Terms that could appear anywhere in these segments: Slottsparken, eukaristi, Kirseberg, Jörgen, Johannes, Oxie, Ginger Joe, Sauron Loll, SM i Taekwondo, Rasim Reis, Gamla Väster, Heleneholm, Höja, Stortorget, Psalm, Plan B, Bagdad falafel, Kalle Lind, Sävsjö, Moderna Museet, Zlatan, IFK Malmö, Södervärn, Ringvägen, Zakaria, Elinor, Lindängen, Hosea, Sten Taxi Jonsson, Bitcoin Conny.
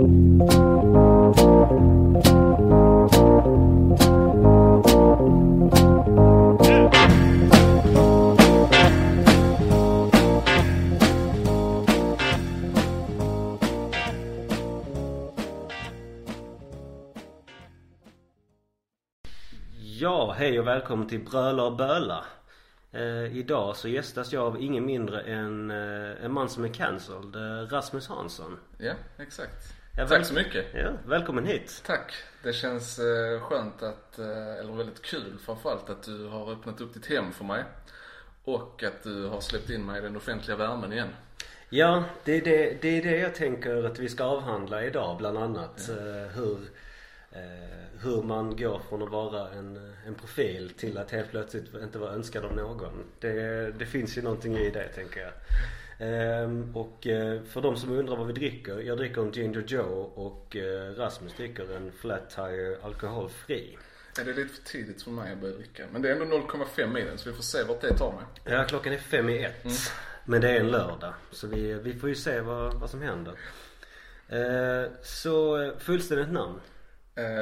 Ja, hej och välkommen till Bröla och Bölla. Idag så gästas jag av ingen mindre än en man som är cancelled, Rasmus Hansson. Ja, exakt. Tack så mycket. Ja, välkommen hit. Tack. Det känns skönt att, eller väldigt kul framförallt, att du har öppnat upp ditt hem för mig. Och att du har släppt in mig i den offentliga värmen igen. Ja, det är det jag tänker att vi ska avhandla idag bland annat. Ja. Hur man går från att vara en profil till att helt plötsligt inte vara önskad av någon. Det finns ju någonting i det, tänker jag. Och för de som undrar vad vi dricker, jag dricker en Ginger Joe och Rasmus dricker en Flat Tire alkoholfri. Ja, det är lite för tidigt för mig att börja dricka, men det är ändå 0,5 i den, så vi får se vart det tar mig. Ja, klockan är 5:01, men det är en lördag, så vi får ju se vad som händer. Så fullständigt namn?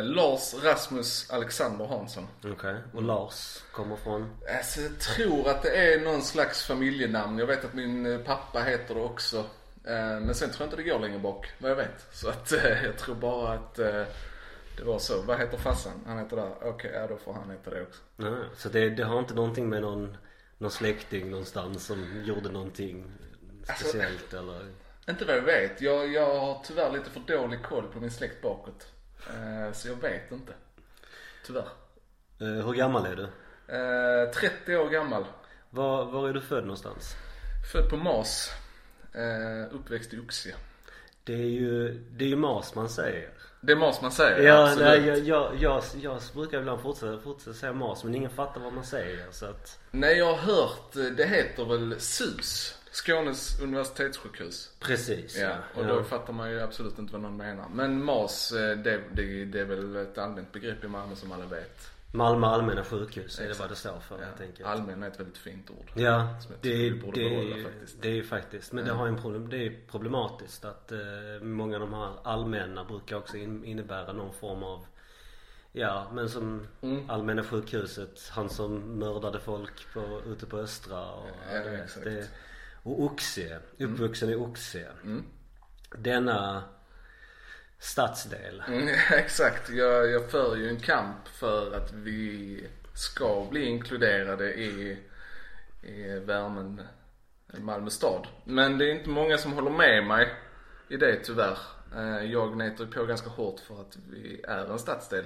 Lars Rasmus Alexander Hansson. Okej. Och Lars kommer från? Alltså, jag tror att det är någon slags familjenamn. Jag vet att min pappa heter det också. Men sen tror jag inte det går längre bak, vad jag vet. Så att jag tror bara att det var så. Vad heter farsan? Han heter där. Okej, ja, då får han heta det också. Nej, så det har inte någonting med någon släkting någonstans som gjorde någonting speciellt, alltså, eller? Inte vad jag vet. Jag har tyvärr lite för dålig koll på min släkt bakåt. Så jag vet inte. Tyvärr. Hur gammal är du? 30 år gammal. Var är du född någonstans? Född på Mas. Uppväxt i Oxie. Det är ju Mas man säger. Det är Mas man säger, ja, absolut. Nej, jag brukar ibland fortsätta säga Mas, men ingen fattar vad man säger. Så att... Nej, jag har hört, det heter väl SUS. Skånes universitetssjukhus. Precis. Ja, och då fattar man ju absolut inte vad någon menar. Men MAS, det är väl ett allmänt begrepp i Malmö som alla vet. Malmö allmänna sjukhus, är det vad det står för, helt enkelt. Allmän är ett väldigt fint ord. Ja, det är ju faktiskt. Men det har en problem, det är problematiskt att många av de här allmänna brukar också innebära någon form av... Ja, men som allmänna sjukhuset, han som mördade folk ute på Östra. Och, exakt. Och Oxie, uppvuxen i Oxie. Denna stadsdel. Exakt, jag för ju en kamp för att vi ska bli inkluderade i värmen Malmö stad. Men det är inte många som håller med mig i det, tyvärr. Jag näter på ganska hårt för att vi är en stadsdel.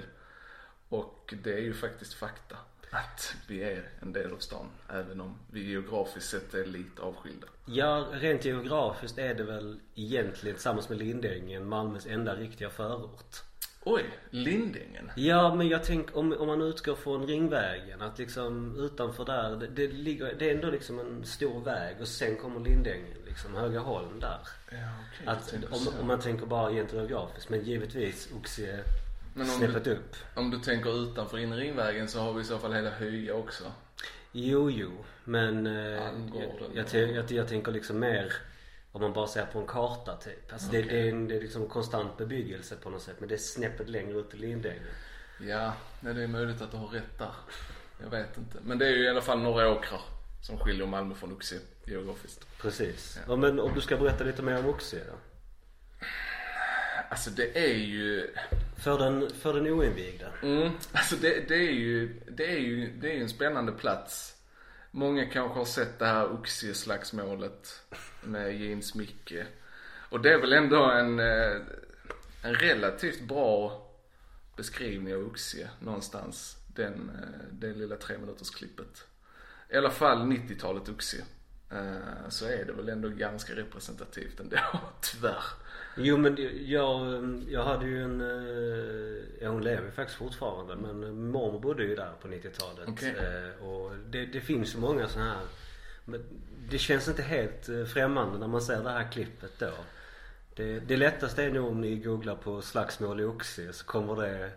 Och det är ju faktiskt fakta. Att vi är en del av stan, även om vi geografiskt sett är lite avskilda. Ja, rent geografiskt är det väl egentligen tillsammans med Lindängen Malmös enda riktiga förort. Oj, Lindängen? Ja, men jag tänker om man utgår från Ringvägen, att liksom utanför där, det är ändå liksom en stor väg och sen kommer Lindängen, liksom Höga Holm där. Ja, okej, att, om man tänker bara egentligen geografiskt, men givetvis Oxie... Men om du tänker utanför inre Ringvägen så har vi i så fall hela Höja också. Jo, men jag tänker liksom mer om man bara ser på en karta typ. Alltså okay. det är liksom konstant bebyggelse på något sätt, men det är snäppet längre ut i Lindängen. Ja, det är möjligt att du har rätt där. Jag vet inte. Men det är ju i alla fall några åkrar som skiljer Malmö från Oxie geografiskt. Precis. Ja. Ja, men om du ska berätta lite mer om Oxie då? Alltså det är ju... För den oinvigda. Alltså det är ju en spännande plats. Många kanske har sett det här Oxie-slagsmålet med Jeans Micke. Och det är väl ändå en relativt bra beskrivning av Oxie någonstans. Den lilla 3-minutersklippet. I alla fall 90-talet Oxie. Så är det väl ändå ganska representativt ändå, tyvärr. Jo, men jag hade ju en... hon lever faktiskt fortfarande, men mormor bodde ju där på 90-talet. Okay. Och det finns ju många sådana här... Men det känns inte helt främmande när man ser det här klippet då. Det lättaste är nog om ni googlar på slagsmål i Oxie, så kommer det...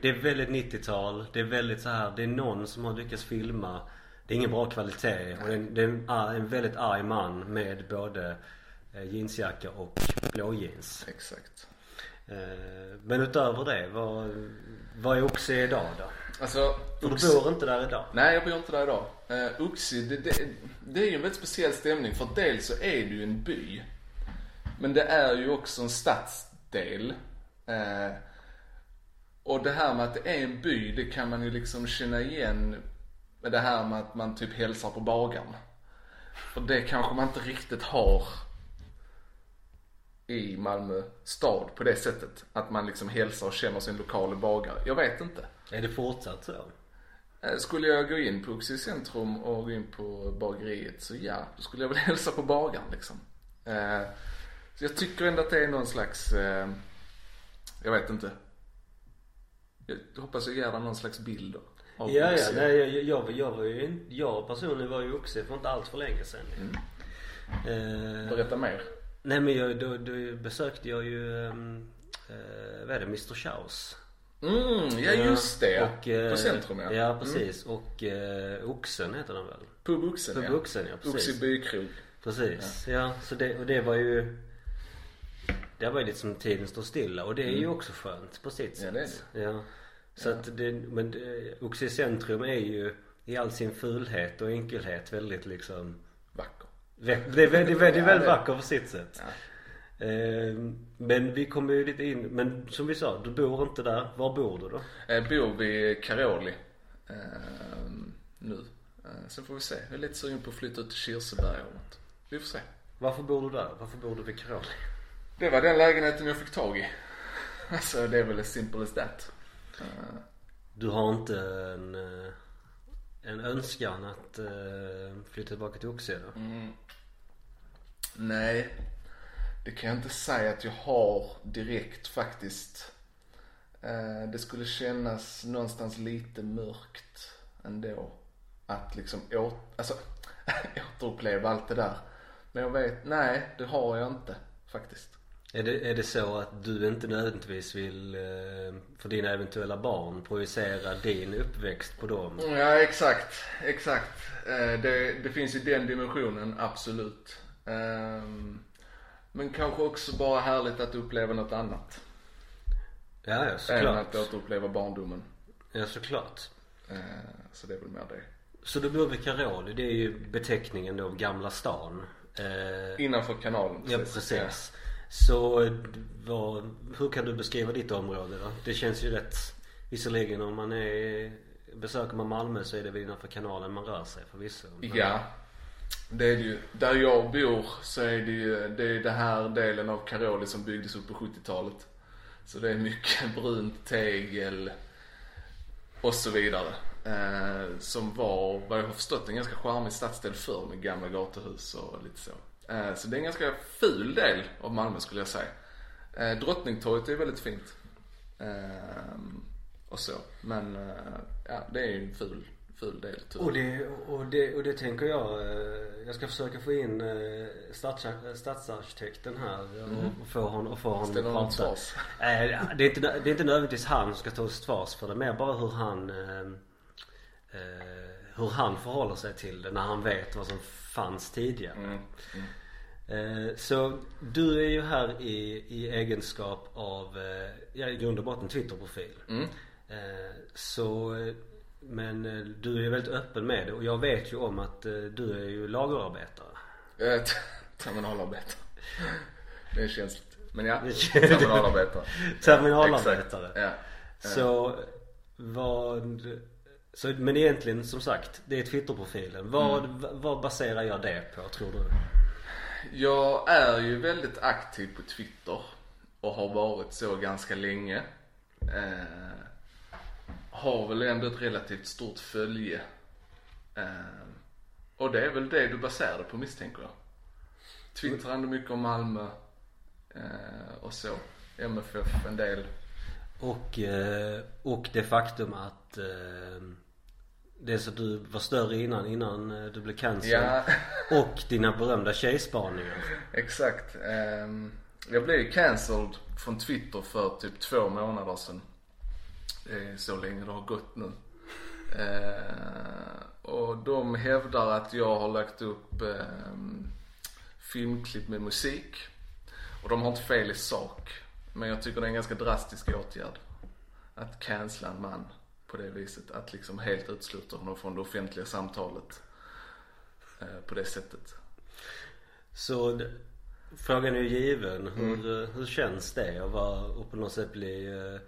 Det är väldigt 90-tal, det är väldigt så här... Det är någon som har lyckats filma. Det är ingen bra kvalitet. Och det är en väldigt arg man med både... jeansjacka och blå jeans. Exakt. Men utöver det, vad är Oxie idag då? Alltså, Oxie, du bor inte där idag? Nej, jag bor inte där idag. Oxie, det är ju en väldigt speciell stämning. För dels så är det ju en by, men det är ju också en stadsdel. Och det här med att det är en by, det kan man ju liksom känna igen med det här med att man typ hälsar på bagaren. För det kanske man inte riktigt har i Malmö stad på det sättet. Att man liksom hälsar och känner sin lokala bagare. Jag vet inte. Är det fortsatt så? Skulle jag gå in på Oxie centrum och gå in på bageriet, så ja, då skulle jag väl hälsa på bagaren liksom. Så jag tycker ändå att det är någon slags, jag vet inte. Jag hoppas jag gärna någon slags bild av Oxie. Nej, jag personligen var ju Oxie för inte allt för länge sedan. Mm. Berätta mer. Nej, men då besökte jag ju vad är det, Mr. Chaos. Ja, just det. Och, på centrum, ja. Ja, precis. Mm. Och Oxen heter den väl? Pub Oxen, ja, precis. Oxie bykrog. Precis, ja. Så det var ju... Det var ju lite som tiden står stilla. Och det är ju också skönt på sitt sätt. Ja, det är det. Ja. Så att det... Men Oxie centrum är ju i all sin fulhet och enkelhet väldigt liksom... Vacker. Det är väldigt vacker på sitt sätt. Ja. Men vi kommer ju lite in. Men som vi sa, du bor inte där. Var bor du då? Jag bor vid Karoli nu. Sen får vi se. Jag är lite sugen på att flytta ut till Kirseberg och något. Vi får se. Varför bor du där? Varför bor du vid Karoli? Det var den lägenheten jag fick tag i. Alltså det är väl as simple as that. Du har inte en önskan att flytta tillbaka till Oxie då? Nej. Det kan jag inte säga att jag har direkt faktiskt. Det skulle kännas någonstans lite mörkt ändå. Att liksom återuppleva allt det där. Men jag vet, nej det har jag inte faktiskt. Är det så att du inte nödvändigtvis vill för dina eventuella barn projicera din uppväxt på dem? Ja, exakt. Det finns ju den dimensionen, absolut. Men kanske också bara härligt att uppleva något annat. Ja, såklart. Än att återuppleva barndomen. Ja, såklart. Så det är väl mer det. Så du bor vid Karoli, det är ju beteckningen då av Gamla stan. Innanför kanalen. Precis. Ja, precis. Ja. Så hur kan du beskriva ditt område då? Det känns ju rätt, visserligen om man besöker man Malmö så är det innanför kanalen man rör sig förvisso. Ja, det är ju, där jag bor så är det ju det här delen av Karoli som byggdes upp på 70-talet. Så det är mycket brunt tegel och så vidare. Som var, vad jag har förstått, en ganska charmig stadsdel förr med gamla gatuhus och lite så. Så det är en ganska ful del av Malmö skulle jag säga. Drottningtorget är väldigt fint. Och så. Men ja, det är ju en ful del. Och det tänker jag. Jag ska försöka få in stadsarkitekten här och få honom att prata. Det är inte nödvändigtvis han som ska ta oss svars för det. Mer bara hur han förhåller sig till det när han vet vad som fanns tidigare. Så du är ju här i egenskap av i grund och botten Twitterprofil. Så men du är väldigt öppen med det och jag vet ju om att du är ju lagerarbetare. Terminalarbetare. Det är känsligt. Men ja, terminalarbetare. Ja. Så, men egentligen som sagt, det är Twitterprofilen. Vad baserar jag det på, tror du? Jag är ju väldigt aktiv på Twitter och har varit så ganska länge. Har väl ändå ett relativt stort följe. Och det är väl det du baserar det på, misstänker jag. Twitter ändå mycket om Malmö och så. MFF en del. Och det faktum att... Det så du var större innan du blev cancer. Ja. Och dina berömda tjejspaningar. Exakt. Jag blev ju cancelled från Twitter för typ 2 månader sedan. Det är så länge det har gått nu. Och de hävdar att jag har lagt upp filmklipp med musik. Och de har inte fel i sak. Men jag tycker det är en ganska drastisk åtgärd att cancella en man på det viset. Att liksom helt utesluta honom från det offentliga samtalet på det sättet. Så frågan är ju given. Hur känns det att vara och på något sätt bli...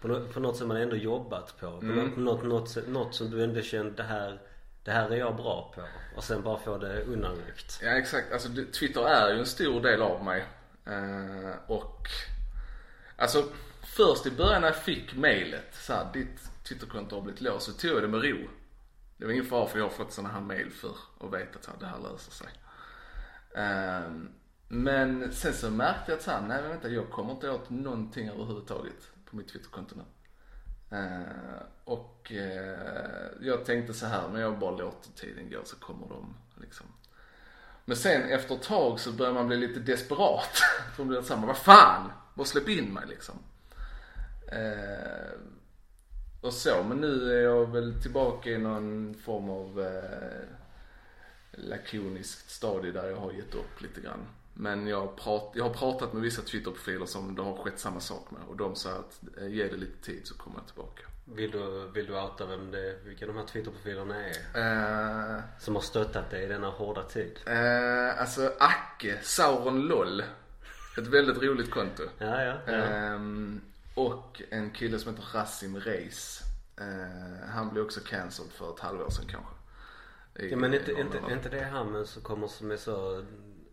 På något som man ändå jobbat på. På något som du ändå kände det här är jag bra på. Och sen bara få det undanryckt. Ja, exakt. Alltså, Twitter är ju en stor del av mig. Och alltså först i början när jag fick mejlet så här, ditt Twitterkonto har blivit låst, så tog jag det med ro. Det var ingen fara för jag har fått sådana här mejl för och vet att det här löser sig. Men sen så märkte jag att så här, nej vänta, jag kommer inte åt någonting överhuvudtaget på mitt Twitterkonto nu. Jag tänkte så här, men jag bara låter tiden gå så kommer de liksom. Men sen efter ett tag så börjar man bli lite desperat. De blir samma, vad fan, vad släpp in mig liksom. Och så, men nu är jag väl tillbaka i någon form av lakoniskt stadie där jag har gett upp lite grann. Men jag har pratat med vissa Twitter-profiler som det har skett samma sak med. Och de sa att ge det lite tid så kommer jag tillbaka. Vill du outa vem det är, vilka de här Twitter-profilerna är? Som har stöttat dig i denna hårda tid? Alltså Acke, Sauron Loll. Ett väldigt roligt konto. Ja. Och en kille som heter Rasim Reis. Han blev också cancelled för ett halvår sedan kanske. Ja, men inte det här men så kommer som är så...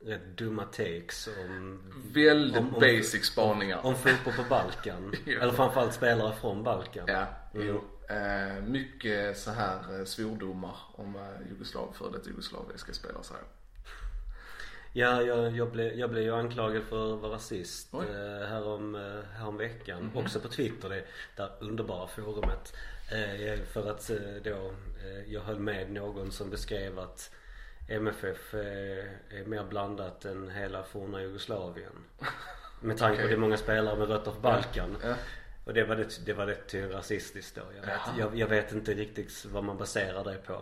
rätt dumma takes om basic spaningar om fotboll på Balkan eller framförallt spelare från Balkan. Mycket så här svordomar om före detta Jugoslavien ska spela så här. Ja, jag blev ju anklagad för att vara rasist härom veckan också på Twitter, det där underbara forumet, för att då jag höll med någon som beskrev att MFF är mer blandat än hela forna Jugoslavien. Med tanke på det många spelare med rötter på Balkan. Ja. Och det var rätt rasistiskt då. Jag vet inte riktigt vad man baserar det på.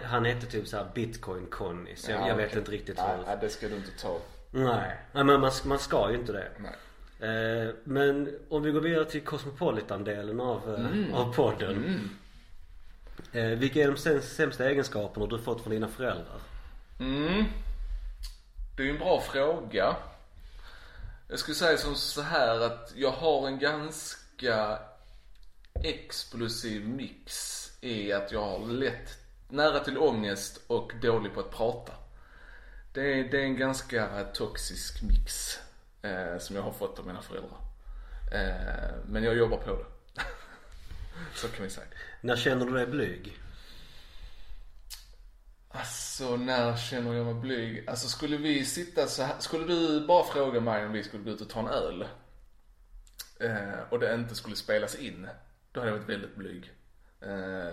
Han heter typ så här Bitcoin Conny. Så jag vet inte riktigt vad. Nej, det ska du inte ta. Nej, men man ska ju inte det. Nej. Men om vi går vidare till Cosmopolitan-delen av podden. Vilka är de sämsta egenskaperna du fått från dina föräldrar? Det är en bra fråga. Jag skulle säga som så här att jag har en ganska explosiv mix i att jag har lätt nära till ångest och dålig på att prata. Det är en ganska toxisk mix som jag har fått av mina föräldrar. Men jag jobbar på det. Så kan vi säga. När känner du dig blyg? Alltså, när känner jag mig blyg? Alltså, skulle vi sitta så här... Skulle du bara fråga mig om vi skulle gå ut och ta en öl? Och det inte skulle spelas in. Då hade jag varit väldigt blyg.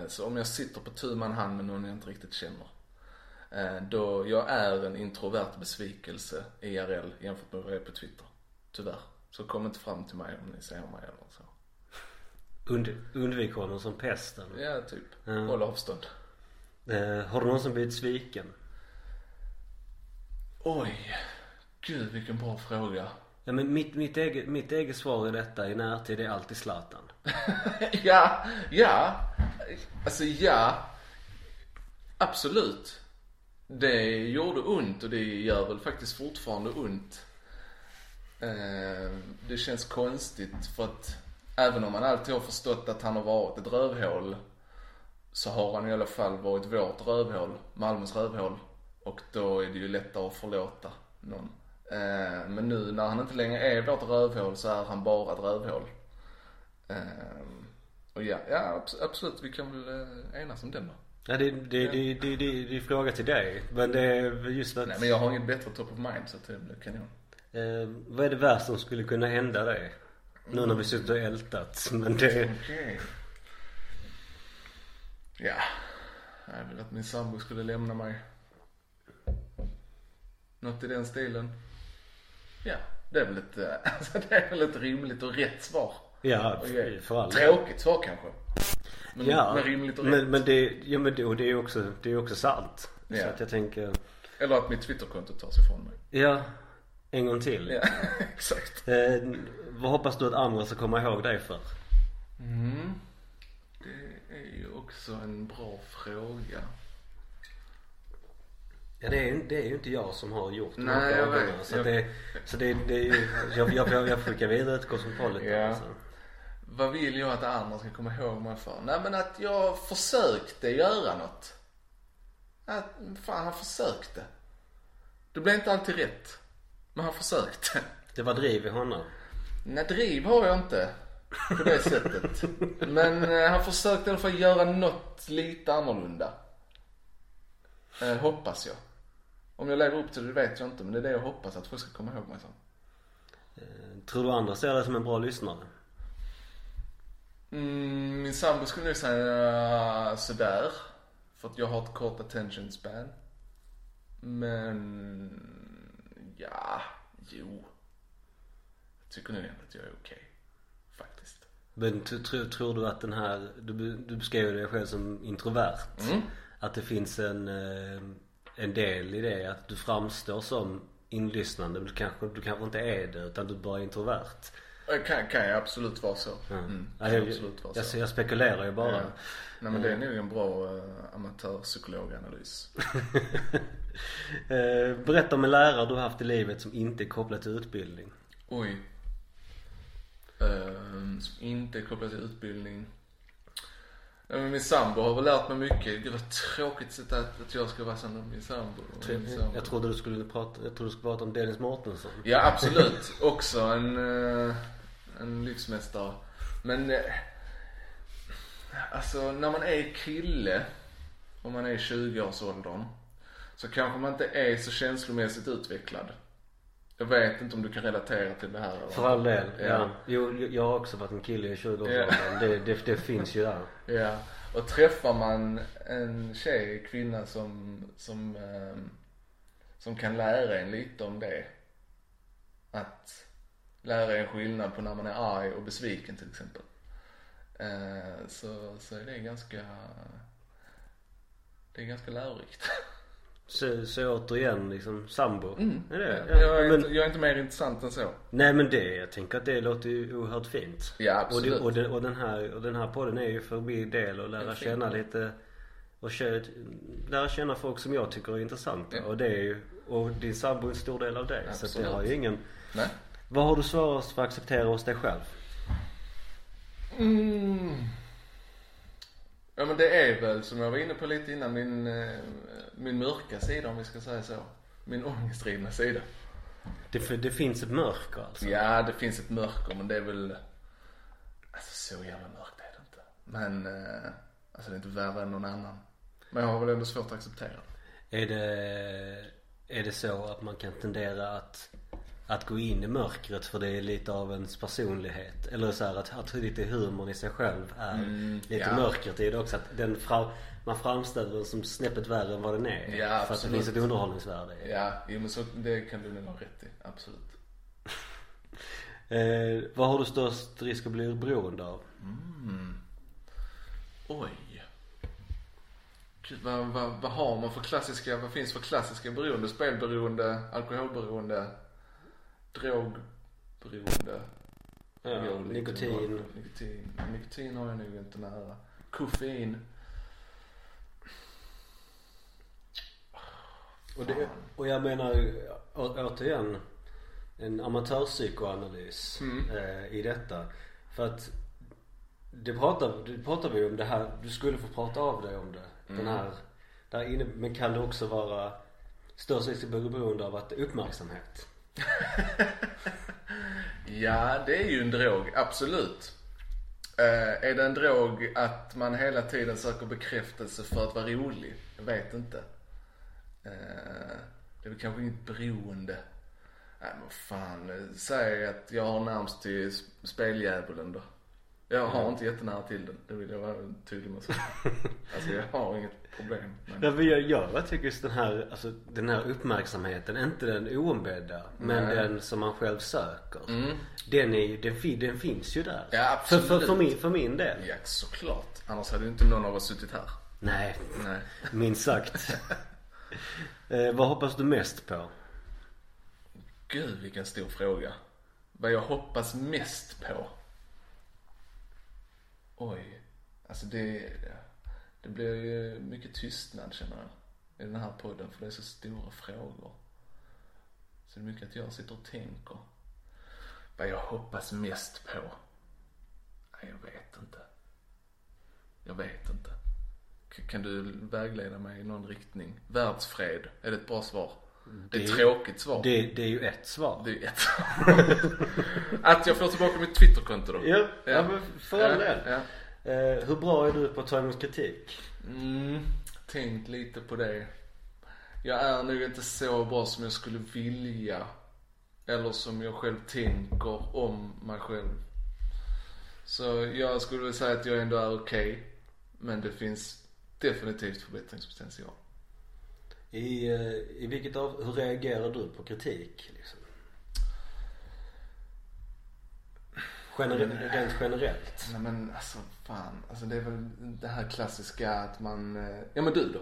Så om jag sitter på tu man hand med någon jag inte riktigt känner. Då jag är en introvert besvikelse IRL jämfört med vad jag är på Twitter. Tyvärr. Så kom inte fram till mig om ni ser mig eller så. Undvik honom som pesten. Ja, typ. Håll avstånd. Har du någon som blivit sviken? Oj, gud vilken bra fråga. Ja, men mitt eget svar i detta i närtid är alltid Zlatan. ja. Alltså ja, absolut. Det gjorde ont och det gör väl faktiskt fortfarande ont. Det känns konstigt för att även om man alltid har förstått att han har varit ett rövhål, så har han i alla fall varit vårt rövhål, Malmös rövhål. Och då är det ju lättare att förlåta någon. Men nu när han inte längre är vårt rövhål så är han bara ett rövhål. Och ja, absolut, vi kan väl enas om den då. Ja, det är fråga till dig. Men det är just att... Nej, men jag har inget bättre top of mind så det blir kanon. Vad är det värsta som skulle kunna hända dig? Nu när vi suttit och ältat. Men det... Okay. Ja. Jag vill att min sambo skulle lämna mig. Något i den stilen. Ja, det är väl ett, alltså, det är väl ett rimligt och rätt svar. Ja, för alla. Tråkigt svar kanske. Men, ja, men rimligt och rätt. Men det är också, sant. Ja. Så att jag tänker... Eller att mitt Twitterkonto tas ifrån mig. Ja. En gång till. Ja, exakt. Vad hoppas du att andra ska komma ihåg dig för? Mm. Det är ju också en bra fråga. Ja, det är ju inte jag som har gjort något av det. Jag skickar vidare ett kosmopolit. Ja. Alltså. Vad vill jag att andra ska komma ihåg mig för? Nej, men att jag försökte göra något. Att, fan, han försökte. Det blev inte alltid rätt. Men han försökte. Det var driv i honom. Nej, driv har jag inte. På det sättet. Men han försökte i alla fall göra något lite annorlunda. Hoppas jag. Om jag lever upp till det vet jag inte. Men det är det jag hoppas att folk ska komma ihåg mig som. Tror du andra ser det som en bra lyssnare? Min sambo skulle nog säga sådär. För att jag har ett kort attention span. Men ja, jo. Jag tycker nog att jag är okej. Faktiskt. Men tror du att den här... Du beskrev dig själv som introvert. Mm. Att det finns en del i det. Att du framstår som inlyssnande. Men du kanske inte är det. Utan du bara är introvert. Kan jag absolut vara så. Mm. Jag spekulerar ju bara. Ja. Nej, men det är nog en bra amatörpsykologanalys. Berätta om en lärare du har haft i livet som inte är kopplad till utbildning. Oj. Som inte är kopplad till utbildning. Min sambo har väl lärt mig mycket. Det var tråkigt att jag ska vara sån med min sambo. Jag trodde du skulle prata om Dennis Mårtensson. Ja, absolut. Också en livsmästare. Men alltså när man är kille och man är 20-årsåldern så kanske man inte är så känslomässigt utvecklad. Jag vet inte om du kan relatera till det här. För all del, ja. Jo, jag har också varit en kille i 20 år. Yeah. Det finns ju där. Ja, yeah. Och träffar man en tjej, kvinna som kan lära en lite om det. Att lära en skillnad på när man är arg och besviken till exempel. Så är det ganska... Det är ganska lärorikt. Så återigen liksom sambo. Mm. Är det? Jag är inte mer intressant än så. Nej, men det jag tänker att det låter ju oerhört fint. Ja, absolut. Och den här podden är ju förbi del och lära känna lite och lära känna folk som jag tycker är intressanta. Ja. Och det är ju, och din sambo är en stor del av det. Absolut. Så det har ju ingen. Nej. Vad har du svårast för att acceptera hos dig själv? Ja, men det är väl som jag var inne på lite innan min mörka sida, om vi ska säga så. Min ångestdrivna sida. Det finns ett mörker alltså. Ja, det finns ett mörker, men det är väl alltså så jävla mörkt är det inte. Men alltså det är inte värre än någon annan. Men jag har väl ändå svårt att acceptera. Är det så att man kan tendera att gå in i mörkret för det är lite av ens personlighet, eller så här att lite humorn i sig själv är lite mörkret i det också, att den man framställer den som snäppet värre än vad den är, ja, för absolut. Att det finns ett underhållningsvärde. Ja, men så det kan du nog ha rätt i, absolut. Vad har du störst risk att bli beroende av? Oj. Gud, vad finns för klassiska beroende? Spelberoende, alkoholberoende, drogberoende, nikotin har jag nog inte nära. Koffein. Och jag menar återigen en amatörpsykoanalys i detta. För att det pratar vi om det här. Du skulle få prata av dig om det. Den här där inne, men kan det också vara störst risk beroende av att uppmärksamhet? Ja, det är ju en drog, absolut. Är det en drog att man hela tiden söker bekräftelse för att vara rolig? Jag vet inte. Det är väl kanske inget beroende. Nej, men fan, säg att jag har närmast till speldjävulen då. Jag har inte jättenära till den. Det vill jag vara tydlig med. Alltså jag har inget problem. Men... Jag tycker just den här uppmärksamheten, inte den oombedda, men den som man själv söker. Mm. Den finns ju där. Ja, absolut. För min del. Ja, såklart. Annars hade ju inte någon av oss suttit här. Nej. Minst sagt. Vad hoppas du mest på? Gud, vilken stor fråga. Vad jag hoppas mest på. Oj. Alltså det blir ju mycket tystnad, känner jag, i den här podden, för det är så stora frågor. Så det är mycket att jag sitter och tänker. Vad jag hoppas mest på. Nej, jag vet inte. Jag vet inte. Kan du vägleda mig i någon riktning? Världsfred, är det ett bra svar? Det är ett tråkigt svar. Det är ju ett svar. Det är ett svar. Att jag får tillbaka mitt Twitterkonto då. Ja, ja, men fördel. Ja. Hur bra är du på att ta emot kritik? Tänkt lite på det. Jag är nog inte så bra som jag skulle vilja. Eller som jag själv tänker om mig själv. Så jag skulle säga att jag ändå är okej. Men det finns definitivt förbättringspotential. I vilket av, hur reagerar du på kritik? Liksom? Rent generellt? Nej, men alltså fan. Alltså, det är väl det här klassiska att man... Ja, men du då?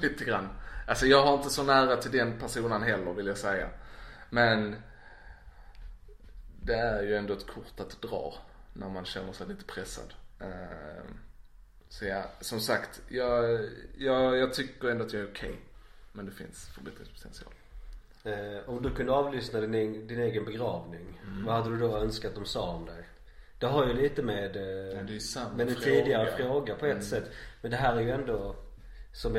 Lite grann. Alltså jag har inte så nära till den personen heller, vill jag säga. Men det är ju ändå ett kort att dra när man känner sig lite pressad. Så ja, som sagt, jag tycker ändå att jag är okej. Men det finns förbättringspotential. Om du kunde avlyssna din egen begravning, vad hade du då önskat de sa om dig? Det har ju lite med en tidigare fråga på ett sätt. Men det här är ju ändå, som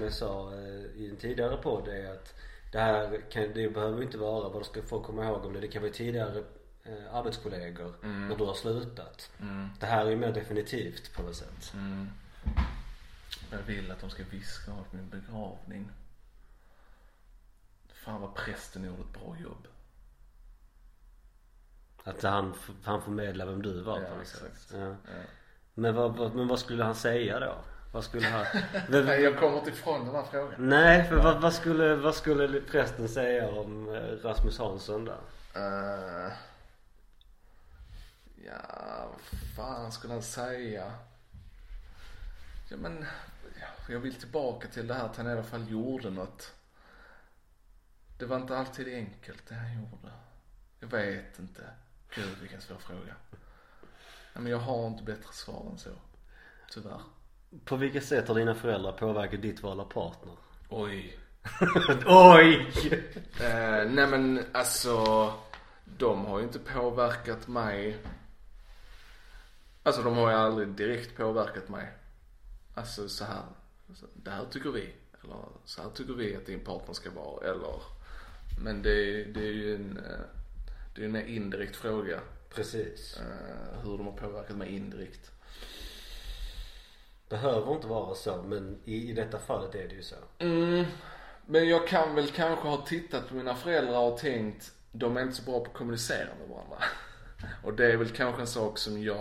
jag sa i en tidigare podd, är att det här det behöver ju inte vara vad du ska få komma ihåg om det. Det kan vara tidigare arbetskollegor när du har slutat. Det här är ju mer definitivt på något sätt. Jag vill att de ska viska åt min begravning. Fan vad prästen gjorde ett bra jobb. Att han förmedlar vem du var, ja, på något sätt. Ja. Ja. Men vad skulle han säga då? Vad skulle han... Jag kommer inte ifrån den här frågan. Nej, för vad skulle prästen säga om Rasmus Hansson då? Ja, vad fan skulle han säga? Ja, men jag vill tillbaka till det här att han i alla fall gjorde något. Det var inte alltid enkelt det han gjorde. Jag vet inte. Gud, vilken svår fråga. Ja, men jag har inte bättre svar än så. Tyvärr. På vilket sätt har dina föräldrar påverkat ditt val av partner? Oj. Oj! Nej, men alltså, de har ju inte påverkat mig. Alltså de har ju aldrig direkt påverkat mig. Alltså så här, det här tycker vi. Eller så här tycker vi att din partner ska vara. Eller, men det är ju en indirekt fråga. Precis. Hur de har påverkat mig indirekt. Behöver inte vara så, men i detta fallet är det ju så. Men jag kan väl kanske ha tittat på mina föräldrar och tänkt, de är inte så bra på att kommunicera med varandra. Och det är väl kanske en sak som jag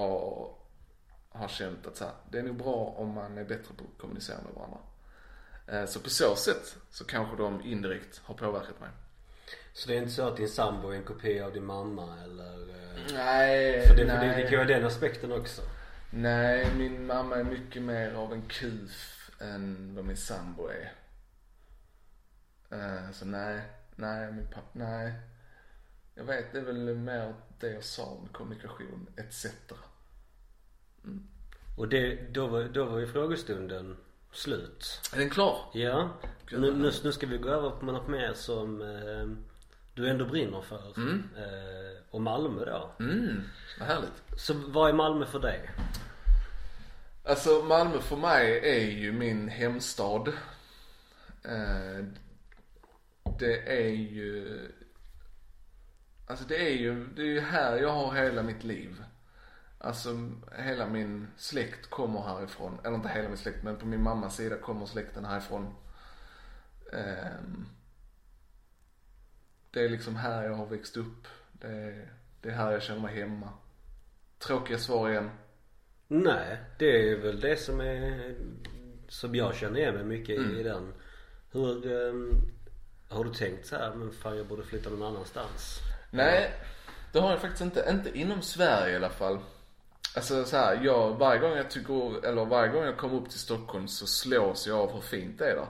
har känt att så här, det är nog bra om man är bättre på att kommunicera med varandra. Så på så sätt så kanske de indirekt har påverkat mig. Så det är inte så att din sambo är en kopia av din mamma eller? Nej. För det kan vara den aspekten också. Nej, min mamma är mycket mer av en kuf än vad min sambo är. Så nej, min pappa, nej. Jag vet, det är väl mer det jag sa om kommunikation, etc. Och då var ju frågestunden slut. Är den klar? Ja. Nu ska vi gå över på något mer som du ändå brinner för. Och Malmö då. Vad härligt. Så vad är Malmö för dig? Alltså Malmö för mig är ju min hemstad. Det är ju... Alltså det är ju här jag har hela mitt liv. Alltså hela min släkt kommer härifrån. Eller inte hela min släkt, men på min mammas sida kommer släkten härifrån. Det är liksom här jag har växt upp. Det är här jag känner mig hemma. Tråkiga svar igen. Nej, det är väl det som jag känner igen mig mycket i den. Har du tänkt så här, men fan jag borde flytta någon annanstans? Nej, det har jag faktiskt inte inom Sverige i alla fall. Alltså så här, varje gång jag kommer upp till Stockholm så slås jag av hur fint det är där.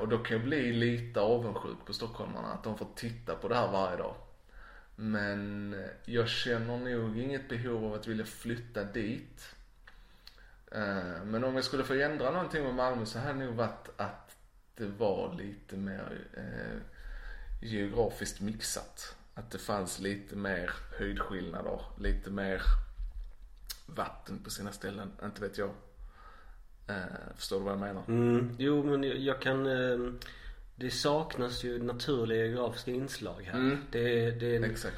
Och då kan jag bli lite avundsjuk på stockholmarna att de får titta på det här varje dag. Men jag känner nog inget behov av att vilja flytta dit. Men om jag skulle få ändra någonting med Malmö så hade det nog varit att det var lite mer geografiskt mixat. Att det fanns lite mer höjdskillnader, lite mer vatten på sina ställen, inte vet jag. Förstår du vad jag menar? Mm. Jo, men jag kan... Det saknas ju naturliga geografiska inslag här. Mm. Exakt.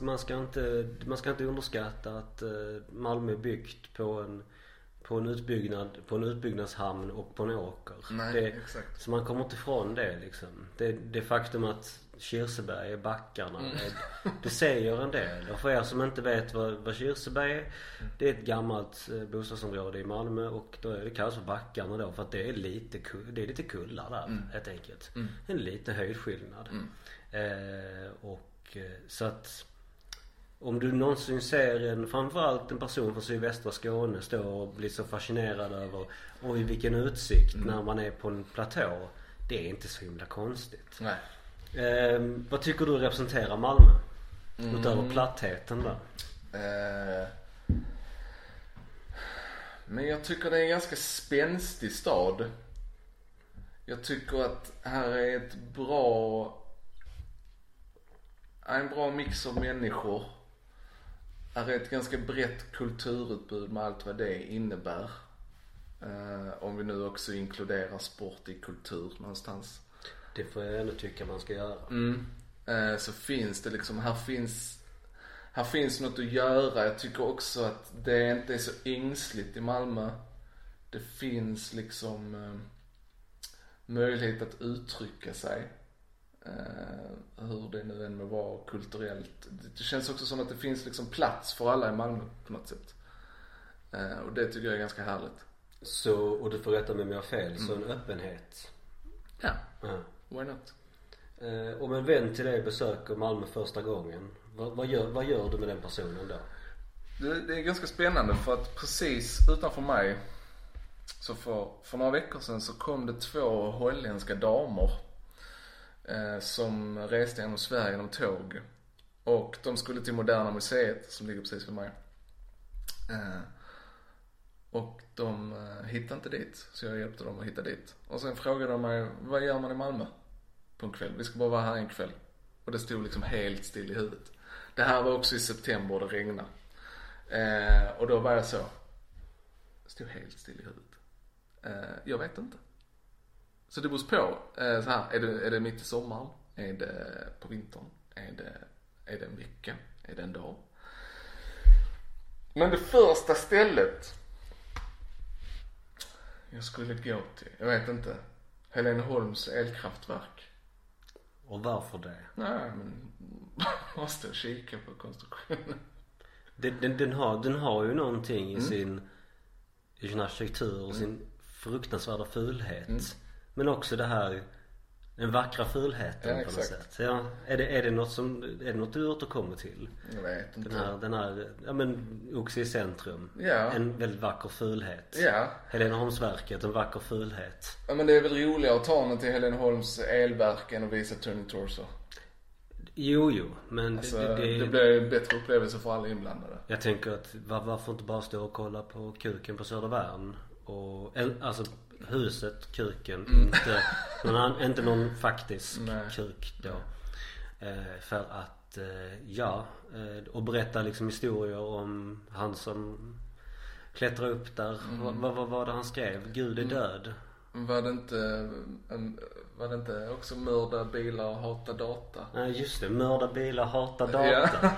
Man ska inte underskatta att Malmö är byggt på en utbyggnadshamn och på en åker. Nej, exakt. Så man kommer inte ifrån det liksom. Det faktum att Kirseberg är backarna. Mm. Det säger en del. Och för er som inte vet vad Kirseberg är, det är ett gammalt bostadsområde i Malmö och då är det kallas för backarna då för att det är lite kullar där helt enkelt. Mm. En liten höjdskillnad. Mm. Och så att om du någonsin ser framförallt en person från sydvästra Skåne stå och bli så fascinerad över oj vilken utsikt när man är på en platå, det är inte så himla konstigt. Nej. Vad tycker du representerar Malmö? Utöver plattheten där. Men jag tycker det är en ganska spänstig stad. Jag tycker att här är en bra mix av människor. Här är ett ganska brett kulturutbud med allt vad det innebär. Om vi nu också inkluderar sport i kultur någonstans. Det får jag ändå tycka man ska göra. Så finns det liksom, här finns något att göra. Jag tycker också att det inte är så ängsligt i Malmö. Det finns liksom möjlighet att uttrycka sig. Hur det nu än må vara kulturellt. Det känns också som att det finns liksom plats för alla i Malmö på något sätt. Och det tycker jag är ganska härligt. Så, och du får rätta mig om jag har fel, så en öppenhet. Ja. Why not? Om en vän till dig besöker Malmö första gången, vad gör du med den personen då? Det är ganska spännande för att precis utanför mig så för några veckor sedan så kom det två holländska damer som reste genom Sverige genom tåg och de skulle till Moderna Museet som ligger precis vid mig och de hittade inte dit så jag hjälpte dem att hitta dit och sen frågade de mig, vad gör man i Malmö på en kväll, vi ska bara vara här en kväll och det stod liksom helt still i huvudet. Det här var också i september och det regnade och då var jag så, det stod helt still i huvudet, jag vet inte. Så det beror på, så här, är det mitt i sommaren? Är det på vintern? Är det en vecka? Är det en dag? Men det första stället jag skulle gå till, jag vet inte, Heleneholms elkraftverk. Och varför det? Nej, men måste kika på konstruktionen. Den har ju någonting i sin arkitektur och sin fruktansvärda fulhet. Men också det här, den vackra fulheten på något sätt. Ja, är det något du återkommer till? Jag vet inte. Den här ja men Oxie centrum. Ja. En väldigt vacker fulhet. Ja. Heleneholmsverket, en vacker fulhet. Ja men det är väl roligare att ta den till Heleneholms elverk än att visa Turning Torso. Jo, men alltså, det blir en bättre upplevelse för alla inblandade. Jag tänker att varför inte bara stå och kolla på kuken på Södervärn och alltså huset, kuken, inte någon faktisk kuk då. För att och berätta liksom historier om han som klättrar upp där. Vad var det han skrev? Gud är död. Var det inte också mörda bilar och hata data? Nej, just det, mörda bilar, hata data. Ja.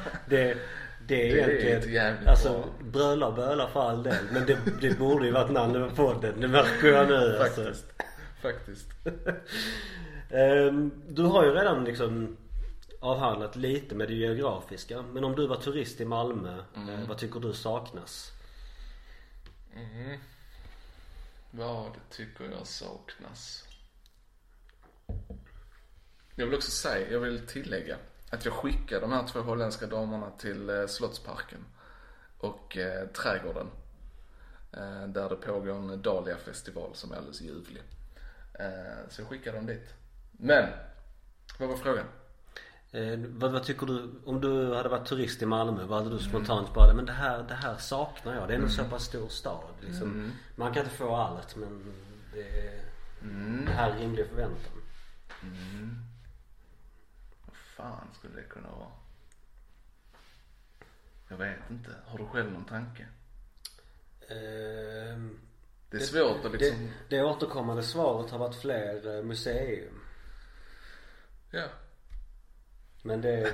Det är ett jävligt alltså, bra. Bröla och Bölla för all del. Men det borde ju varit namnet på podden. Det märker jag nu. Faktiskt. Du har ju redan liksom avhandlat lite med det geografiska. Men om du var turist i Malmö, vad tycker du saknas? Vad tycker jag saknas? Jag vill tillägga att jag skickade de här två holländska damerna till Slottsparken och trädgården där det pågår en Dahlia-festival som är alldeles ljuvlig. Så jag skickade dem dit. Men, vad var frågan? Vad tycker du, om du hade varit turist i Malmö, vad hade du spontant bara, men det här saknar jag, det är en så pass stor stad liksom. Man kan inte få allt, men det här är rimlig förväntan. Vad fan skulle det kunna vara? Jag vet inte, har du själv någon tanke? Det är svårt att liksom... Det återkommande svaret har varit fler museum. Ja. Men det...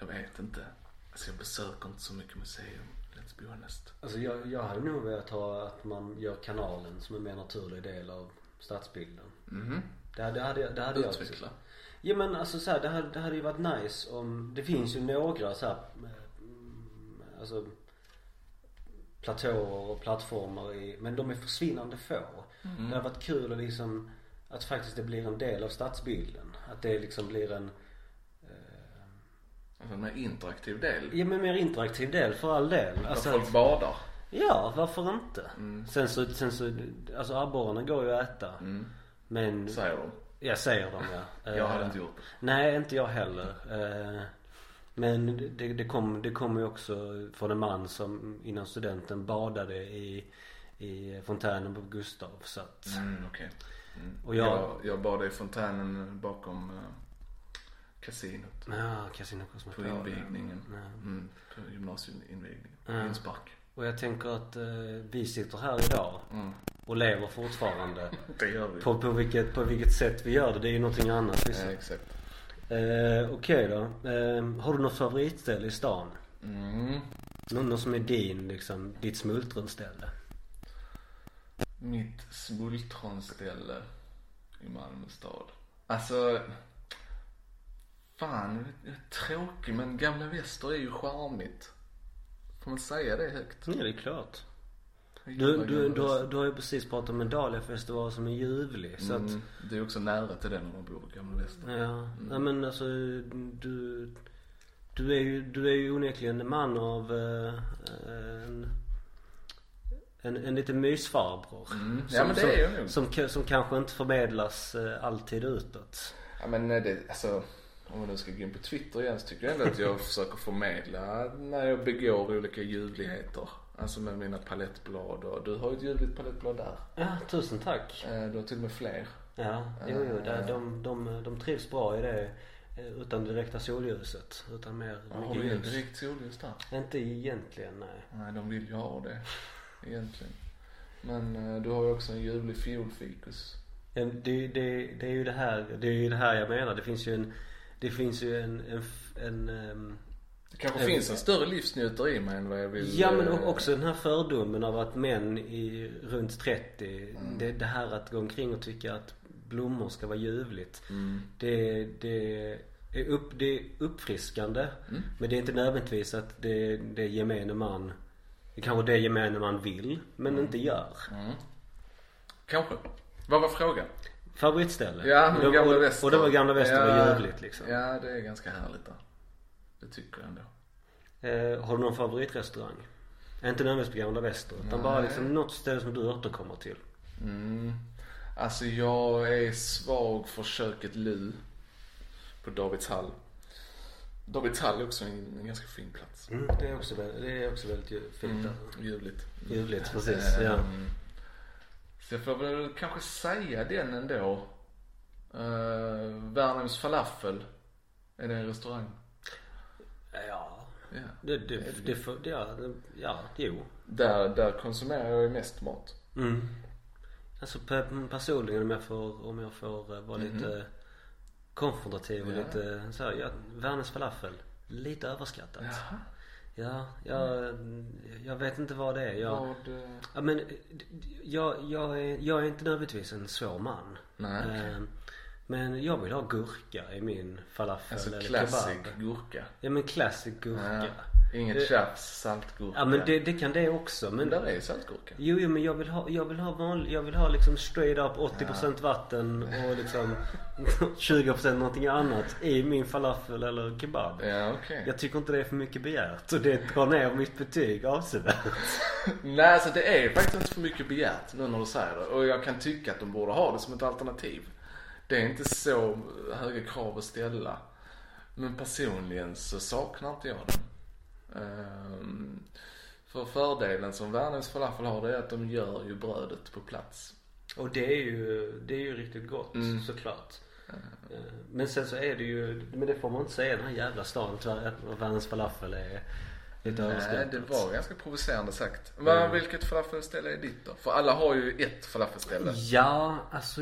Jag vet inte. Alltså jag besöker inte så mycket museum. Let's be honest. Alltså jag hade nog velat ha att man gör kanalen som en mer naturlig del av stadsbilden. Det hade jag också. Ja men alltså så här, det hade ju varit nice om... Det finns ju några så här... Alltså... platåer och plattformar i, men de är försvinnande få. Det har varit kul att, liksom, att faktiskt det blir en del av stadsbilden, att det liksom blir en mer interaktiv del. Ja, men mer interaktiv del för all del. Alltså, folk badar. Ja, varför inte? Sen så alltså abborrarna går ju att äta. Men säger de. Ja, säger de ja. Jag hade inte gjort det. Nej, inte jag heller. Men det kom ju också från en man som innan studenten badade i fontänen på Gustav. Så att, okej. Och jag badade i fontänen bakom kasinot. Ja, kasinot på invigningen. På gymnasieinvigningen. Inspark. Och jag tänker att vi sitter här idag och lever fortfarande. Det gör vi. På vilket sätt vi gör det är ju någonting annat. Liksom. Ja, exakt. Okej då. Har du något favoritställe i stan? Någon som är din, liksom, ditt smultronställe? Mitt smultronställe i Malmö stad. Alltså, fan, tråkigt, men Gamla Väster är ju charmigt. Får man säga det högt? Ja, det är klart. Du har ju precis pratat om en Dahlia-festival som är ljuvlig, så att det är också nära till den när man bor i Gamla Väster. Ja. Nej, men alltså du är ju onekligen en man av en lite mysfarbror. Ja, men det är ju som kanske inte förmedlas alltid utåt. Ja, men det alltså, om man nu ska gå in på Twitter igen, så tycker jag ändå att jag försöker förmedla när jag begår olika ljuvligheter. Alltså med mina palettblad. Och du har ju ett ljuvligt palettblad där. Ja, tusen tack. Du har till och med fler. Ja, jo. De trivs bra i det utan direkta solljuset. Utan mer... Har du ju direkt solljus där? Inte egentligen, nej. Nej, de vill ju ha det. Egentligen. Men du har ju också en ljuvlig fiolfikus. Det är ju det här. Det är ju det här jag menar. Det finns ju en det kanske finns en större livsnjutare i mig än vad jag vill. Ja, men också den här fördomen av att män i runt 30, det här att gå omkring och tycka att blommor ska vara ljuvligt. Det är uppfriskande, men det är inte nödvändigtvis att det gemene man, det kanske det gemene man vill, men inte gör. Kanske. Vad var frågan? Favoritställe. Ja, men Gamla Väster. Och det var Gamla Väster, var ljuvligt liksom. Ja, det är ganska härligt då. Det tycker jag ändå. Har du någon favoritrestaurang? Inte nödvändigtvis på Gamla Väster, utan bara liksom något ställe som du återkommer till. Alltså jag är svag för köket Lu på Davids Hall. Davids Hall är också en ganska fin plats. Det är också väldigt fint. Ljuvligt, precis. Ja. Så jag får väl kanske säga den ändå. Värmlands falafel. Är det en restaurang? Ja. Jo. Där konsumerar jag ju mest mat. Alltså personligen, om jag får vara lite konfrontativ och lite så här, Värmlands falafel, lite överskattat. Jaha. Ja, jag vet inte vad det är. Jag är inte nödvändigtvis en svår man. Nej. Men jag vill ha gurka i min falafel. Alltså eller klassisk kebab. Gurka. Ja, men klassisk gurka. Inget tjafs, saltgurka. Ja, men det kan det också. Men där är ju saltgurka. Jo, men jag vill ha vanlig, jag vill ha liksom straight up 80% vatten och liksom 20% någonting annat i min falafel eller kebab. Ja, okay. Jag tycker inte det är för mycket begärt, och det drar ner mitt betyg avsevärt. Nej, så det är faktiskt inte för mycket begärt nu när du säger det. Och jag kan tycka att de borde ha det som ett alternativ. Det är inte så höga krav att ställa. Men personligen så saknar inte jag den. För fördelen som Värmlands falafel har, det är att de gör ju brödet på plats. Och det är ju riktigt gott, såklart. Men sen så är det ju, men det får man inte säga, den här jävla stan att Värmlands falafel är lite överskattat. Nej, det var ganska provocerande sagt. Men vilket falafelställe är ditt då? För alla har ju ett falafelställe. Ja, alltså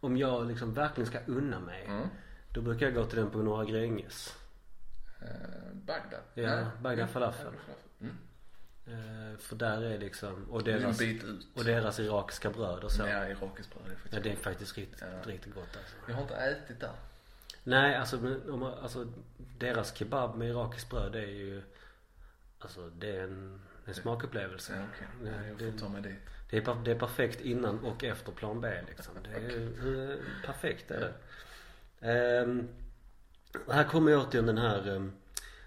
om jag liksom verkligen ska unna mig, då brukar jag gå till den på Norra Gränges. Bagdad. Ja, Bagdad falafel. För där är liksom, och deras, irakiska bröd och så. Ja, irakiska bröd. Ja, det är faktiskt riktigt gott alltså. Jag har inte ätit där. Nej, alltså deras kebab med irakiskt bröd, det är ju alltså det är en smakupplevelse. Ja, okay. Nej, jag får ta mig dit. Det är perfekt innan och efter plan B liksom. Det är perfekt är det. Här kommer jag till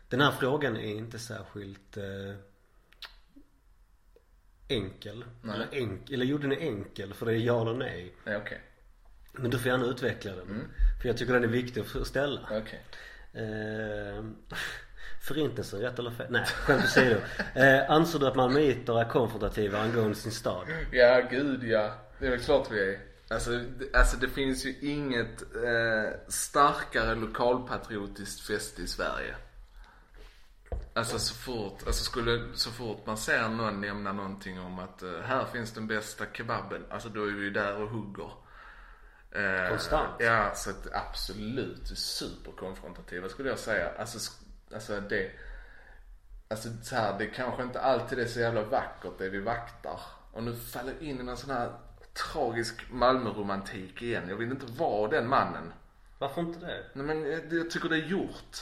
den här frågan är inte särskilt enkel. Nej. Eller jo, den är enkel för det är ja eller nej. Nej, okay. Men du får gärna utveckla den. För jag tycker den är viktig att ställa. Okay. Förintelsen, rätt eller fel? Nej, skämt att säga då. Anser du att malmöiter är konfrontativa angående sin stad? Ja, gud ja. Det är väl klart vi är. Alltså det finns ju inget starkare lokalpatriotiskt fäste i Sverige. Alltså så fort man ser någon nämna någonting om att här finns den bästa kebaben, alltså då är vi där och hugger. Konstant. Ja, så att absolut superkonfrontativa skulle jag säga. Alltså det, alltså så här, det kanske inte alltid är så jävla vackert det vi vaktar. Och nu faller in i någon sån här tragisk Malmö-romantik igen. Jag vill inte vara den mannen. Varför inte det? Nej, men jag tycker det är gjort.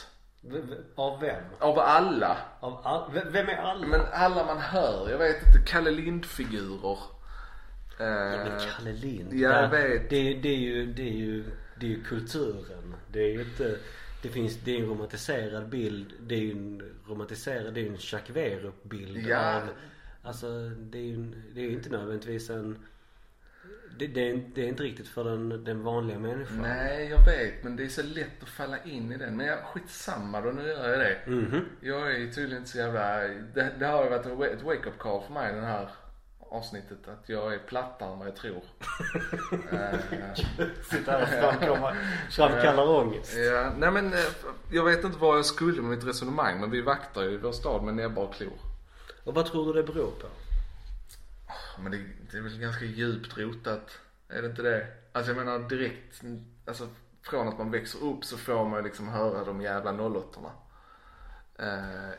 Av vem? Av alla. Vem är alla? Men alla man hör. Jag vet inte, Kalle Lind-figurer. Ja, men Kalle Lind. Jag vet. Det är ju kulturen. Det är ju inte... Det är en romantiserad bild. Det är ju en Jacques Werup-bild. Ja. Alltså, det är ju inte nödvändigtvis en... Det är inte riktigt för den vanliga människan. Nej, jag vet, men det är så lätt att falla in i den. Men jag skitsamma då, nu gör jag det. Jag är ju tydligen inte så jävla... Det har ju varit ett wake-up call för mig, den här avsnittet, att jag är plattare än vad jag tror. Sitta här och framkallar ångest. Ja, nej, men jag vet inte vad jag skulle med mitt resonemang, men vi vaktar ju vår stad med näbbar och klor. Och vad tror du det beror på? Men det är väl ganska djupt rotat, är det inte det? Alltså jag menar direkt, alltså från att man växer upp så får man liksom höra de jävla 08-orna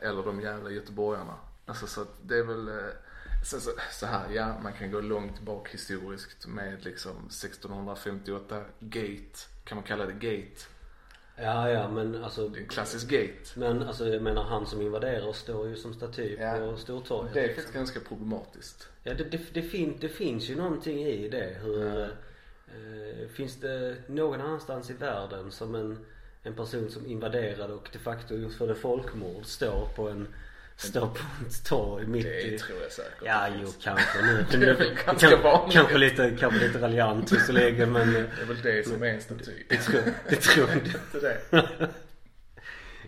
eller de jävla göteborgarna. Alltså så att det är väl så här, ja, man kan gå långt bak historiskt med liksom 1658 gate, kan man kalla det gate? Ja, men alltså... Det är en klassisk gate. Men alltså, jag menar, han som invaderar står ju som staty på Stortorget. Det är faktiskt ganska problematiskt. Ja, det finns ju någonting i det. Finns det någon annanstans i världen som en person som invaderade och de facto för det folkmord står på en torg mitt i... Det tror jag säkert. Ja, jo, kanske. Kanske lite raljant hos lägen, men... Det är väl det som är en staty. Det tror jag inte det.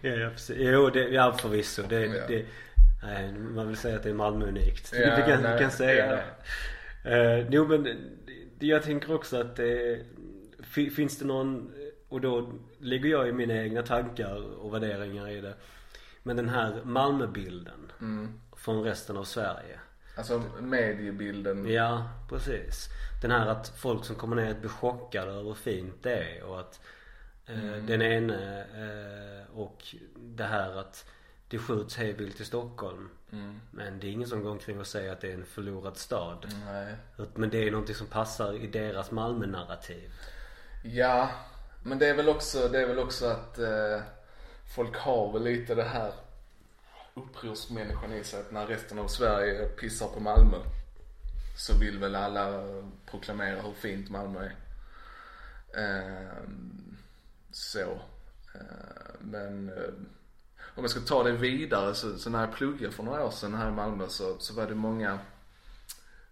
Ja, precis. Jo, det är förvisso. Nej, man vill säga att det är Malmö-unikt. Ja, vi kan säga det. Jo, men jag tänker också att det... Finns det någon... Och då lägger jag i mina egna tankar och värderingar i det. Men den här Malmöbilden från resten av Sverige. Alltså mediebilden. Ja, precis. Den här att folk som kommer ner blir chockade över hur fint det är. Och att den ene och det här att det skjuts hejvilt i Stockholm. Men det är ingen som går omkring och säger att det är en förlorad stad. Nej. Men det är någonting som passar i deras Malmö-narrativ. Ja, men det är väl också att... folk har väl lite det här upprorsmänniskan i sig, att när resten av Sverige pissar på Malmö så vill väl alla proklamera hur fint Malmö är. Men om jag ska ta det vidare, så när jag pluggade för några år sedan här i Malmö, så var det många,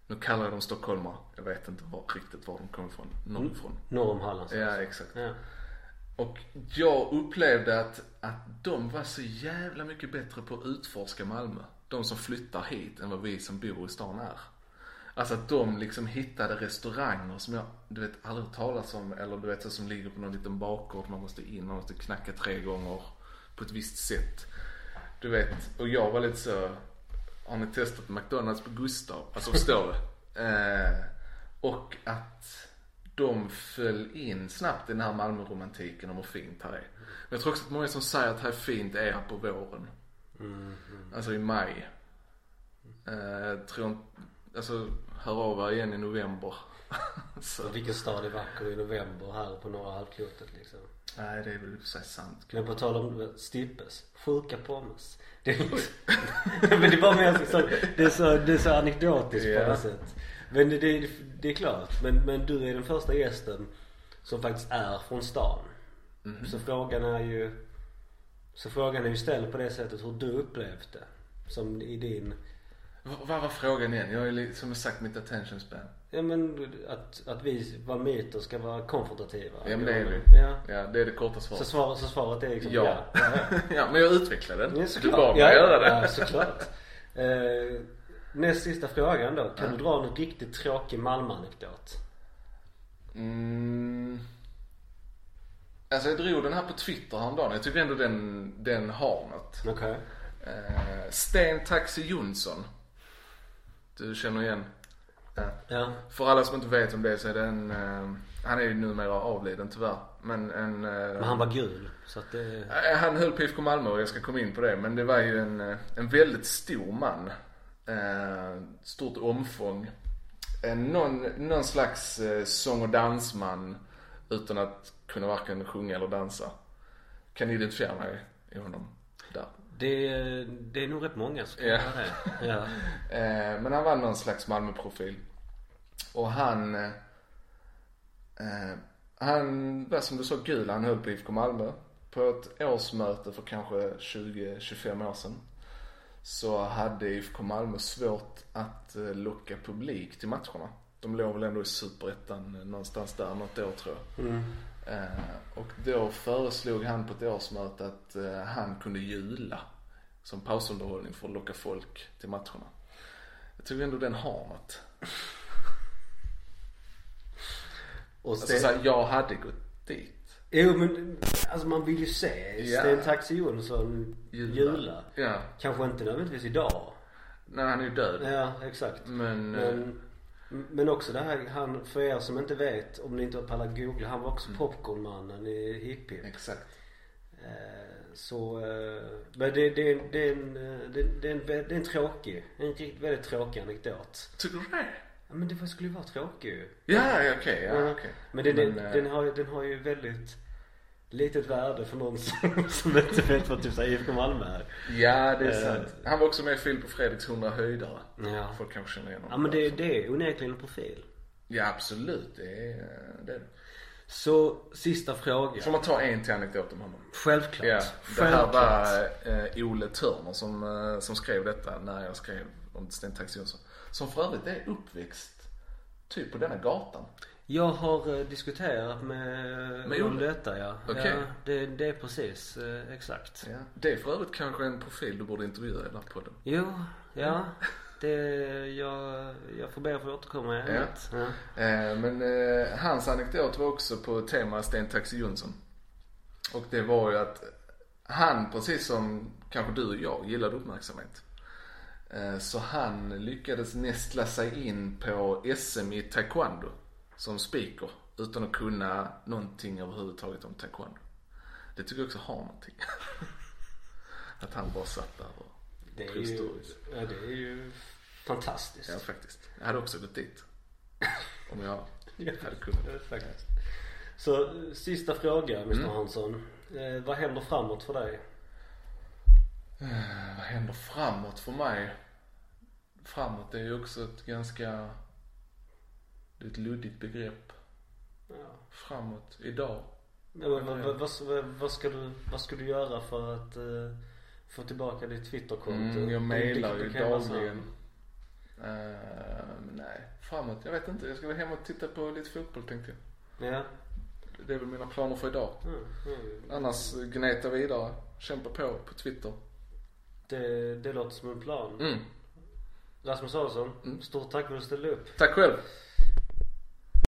nu kallar jag dem stockholmare, jag vet inte riktigt var de kommer ifrån, norrifrån. Norr om Halland. Ja, exakt. Ja. Och jag upplevde att de var så jävla mycket bättre på att utforska Malmö, de som flyttar hit, än vad vi som bor i stan är. Alltså att de liksom hittade restauranger som jag, du vet, aldrig talas om, eller du vet, så som ligger på någon liten bakgård, man måste in, man måste knacka 3 gånger på ett visst sätt. Du vet, och jag var lite så, har ni testat McDonalds på Gustav? Alltså förstår du? Och att de föll in snabbt i den här Malmö-romantiken om hur fint här är. Men jag tror också att många som säger att här är fint är här på våren. Alltså i maj. Alltså, hör av er igen i november. Så. Vilken stad är vacker i november här på norra halvklotet liksom? Nej, det är väl så sant. Men på tal om stippes, sjuka pommes. Men det var mer så, det är så anekdotiskt på något sätt. Men det är klart. Men du är den första gästen som faktiskt är från stan. Mm. Så frågan är ju ställd på det sättet hur du upplevt det. Som i din... Vad var frågan igen? Jag är som sagt mitt attention span. Ja, men att vi var myter ska vara konfrontativa. Ja, men det är det. Ja, det är det korta svaret. Så svaret är liksom ja. Ja, men jag utvecklade den. Ja, såklart. Du bara göra det. Ja, såklart. Näst sista frågan då. Kan du dra en riktigt tråkig Malmö-anekdot? Alltså jag drog den här på Twitter häromdagen. Jag tycker ändå den har något. Okej. Sten Taxi Jonsson. Du känner igen. Ja. För alla som inte vet om det så är det en... han är ju numera avliden tyvärr. Men han var gul. Så att det... han höll på IFK Malmö och jag ska komma in på det. Men det var ju en väldigt stor man. Stort omfång. Någon slags sång- och dansman utan att kunna varken sjunga eller dansa. Kan ni identifiera mig i honom där? Det är nog rätt många som kan göra det. Ja. Men han var någon slags Malmöprofil. Och han var som du sa gul, han höll på IFK Malmö. På ett årsmöte för kanske 20-25 år sedan så hade IFK Malmö svårt att locka publik till matcherna. De låg väl ändå i Superettan någonstans där något år tror jag. Mm. Och då föreslog han på ett årsmöte att han kunde jula som pausunderhållning för att locka folk till matcherna. Jag tror ändå den har något. Och sen... alltså, jag hade gått dit. Jo, men alltså, man vill ju se Sten Taxi Jonsson jula. Ja. Kanske inte nödvändigtvis idag. Nej, han är ju död. Ja, exakt. Men också det här, han, för er som inte vet, om ni inte har pallat googla, han var också popcornmannen i Hippie. Exakt. Så, men det är en tråkig, en väldigt tråkig anekdot. Tycker du det? Ja, men det skulle ju vara tråkig. Ja, okej. Men den har ju väldigt litet värde för någon som inte vet vad typ så IFK Malmö är. Ja, det är sant. Han var också med i film på Fredriks 100 höjdare. Ja. Folk kanske känner igenom. Ja, men det är onekligen en profil. Ja, absolut. Det är. Så, sista fråga. Får man ta en till anekdot om honom? Självklart. Ja, det här var Ole Törner som skrev detta när jag skrev om Sten Taxi Jonsson. Som för övrigt är uppväxt typ på denna gatan. Jag har diskuterat med om detta, ja. Okay. Ja, det är precis, exakt. Ja. Det är för övrigt kanske en profil du borde intervjua i den här podden. Jo, ja. Jag får be för att återkomma. Ja. Men hans anekdot var också på tema Sten Taxi Jonsson. Och det var ju att han, precis som kanske du och jag, gillade uppmärksamhet. Så han lyckades nästla sig in på SM i Taekwondo. Som speaker utan att kunna någonting överhuvudtaget om taekwondo. Det tycker jag också har någonting. Att han bara satt där och det är ju fantastiskt. Ja, faktiskt. Jag hade också gått dit. Om jag hade kunnat. Ja, faktiskt. Så sista fråga, Mr. Hansson. Vad händer framåt för dig? Vad händer framåt för mig? Framåt är ju också ett ganska... Det är ett luddigt begrepp. Ja. Framåt, idag. Ja, men vad ska du göra för att få tillbaka ditt Twitterkonto? Jag mejlar ju dagligen. Nej, framåt. Jag vet inte. Jag ska vara hemma och titta på lite fotboll, tänkte jag. Ja. Det är väl mina planer för idag. Annars gneta vidare. Kämpa på Twitter. Det låter som en plan. Rasmus Alexander, stort tack för att du ställde upp. Tack själv.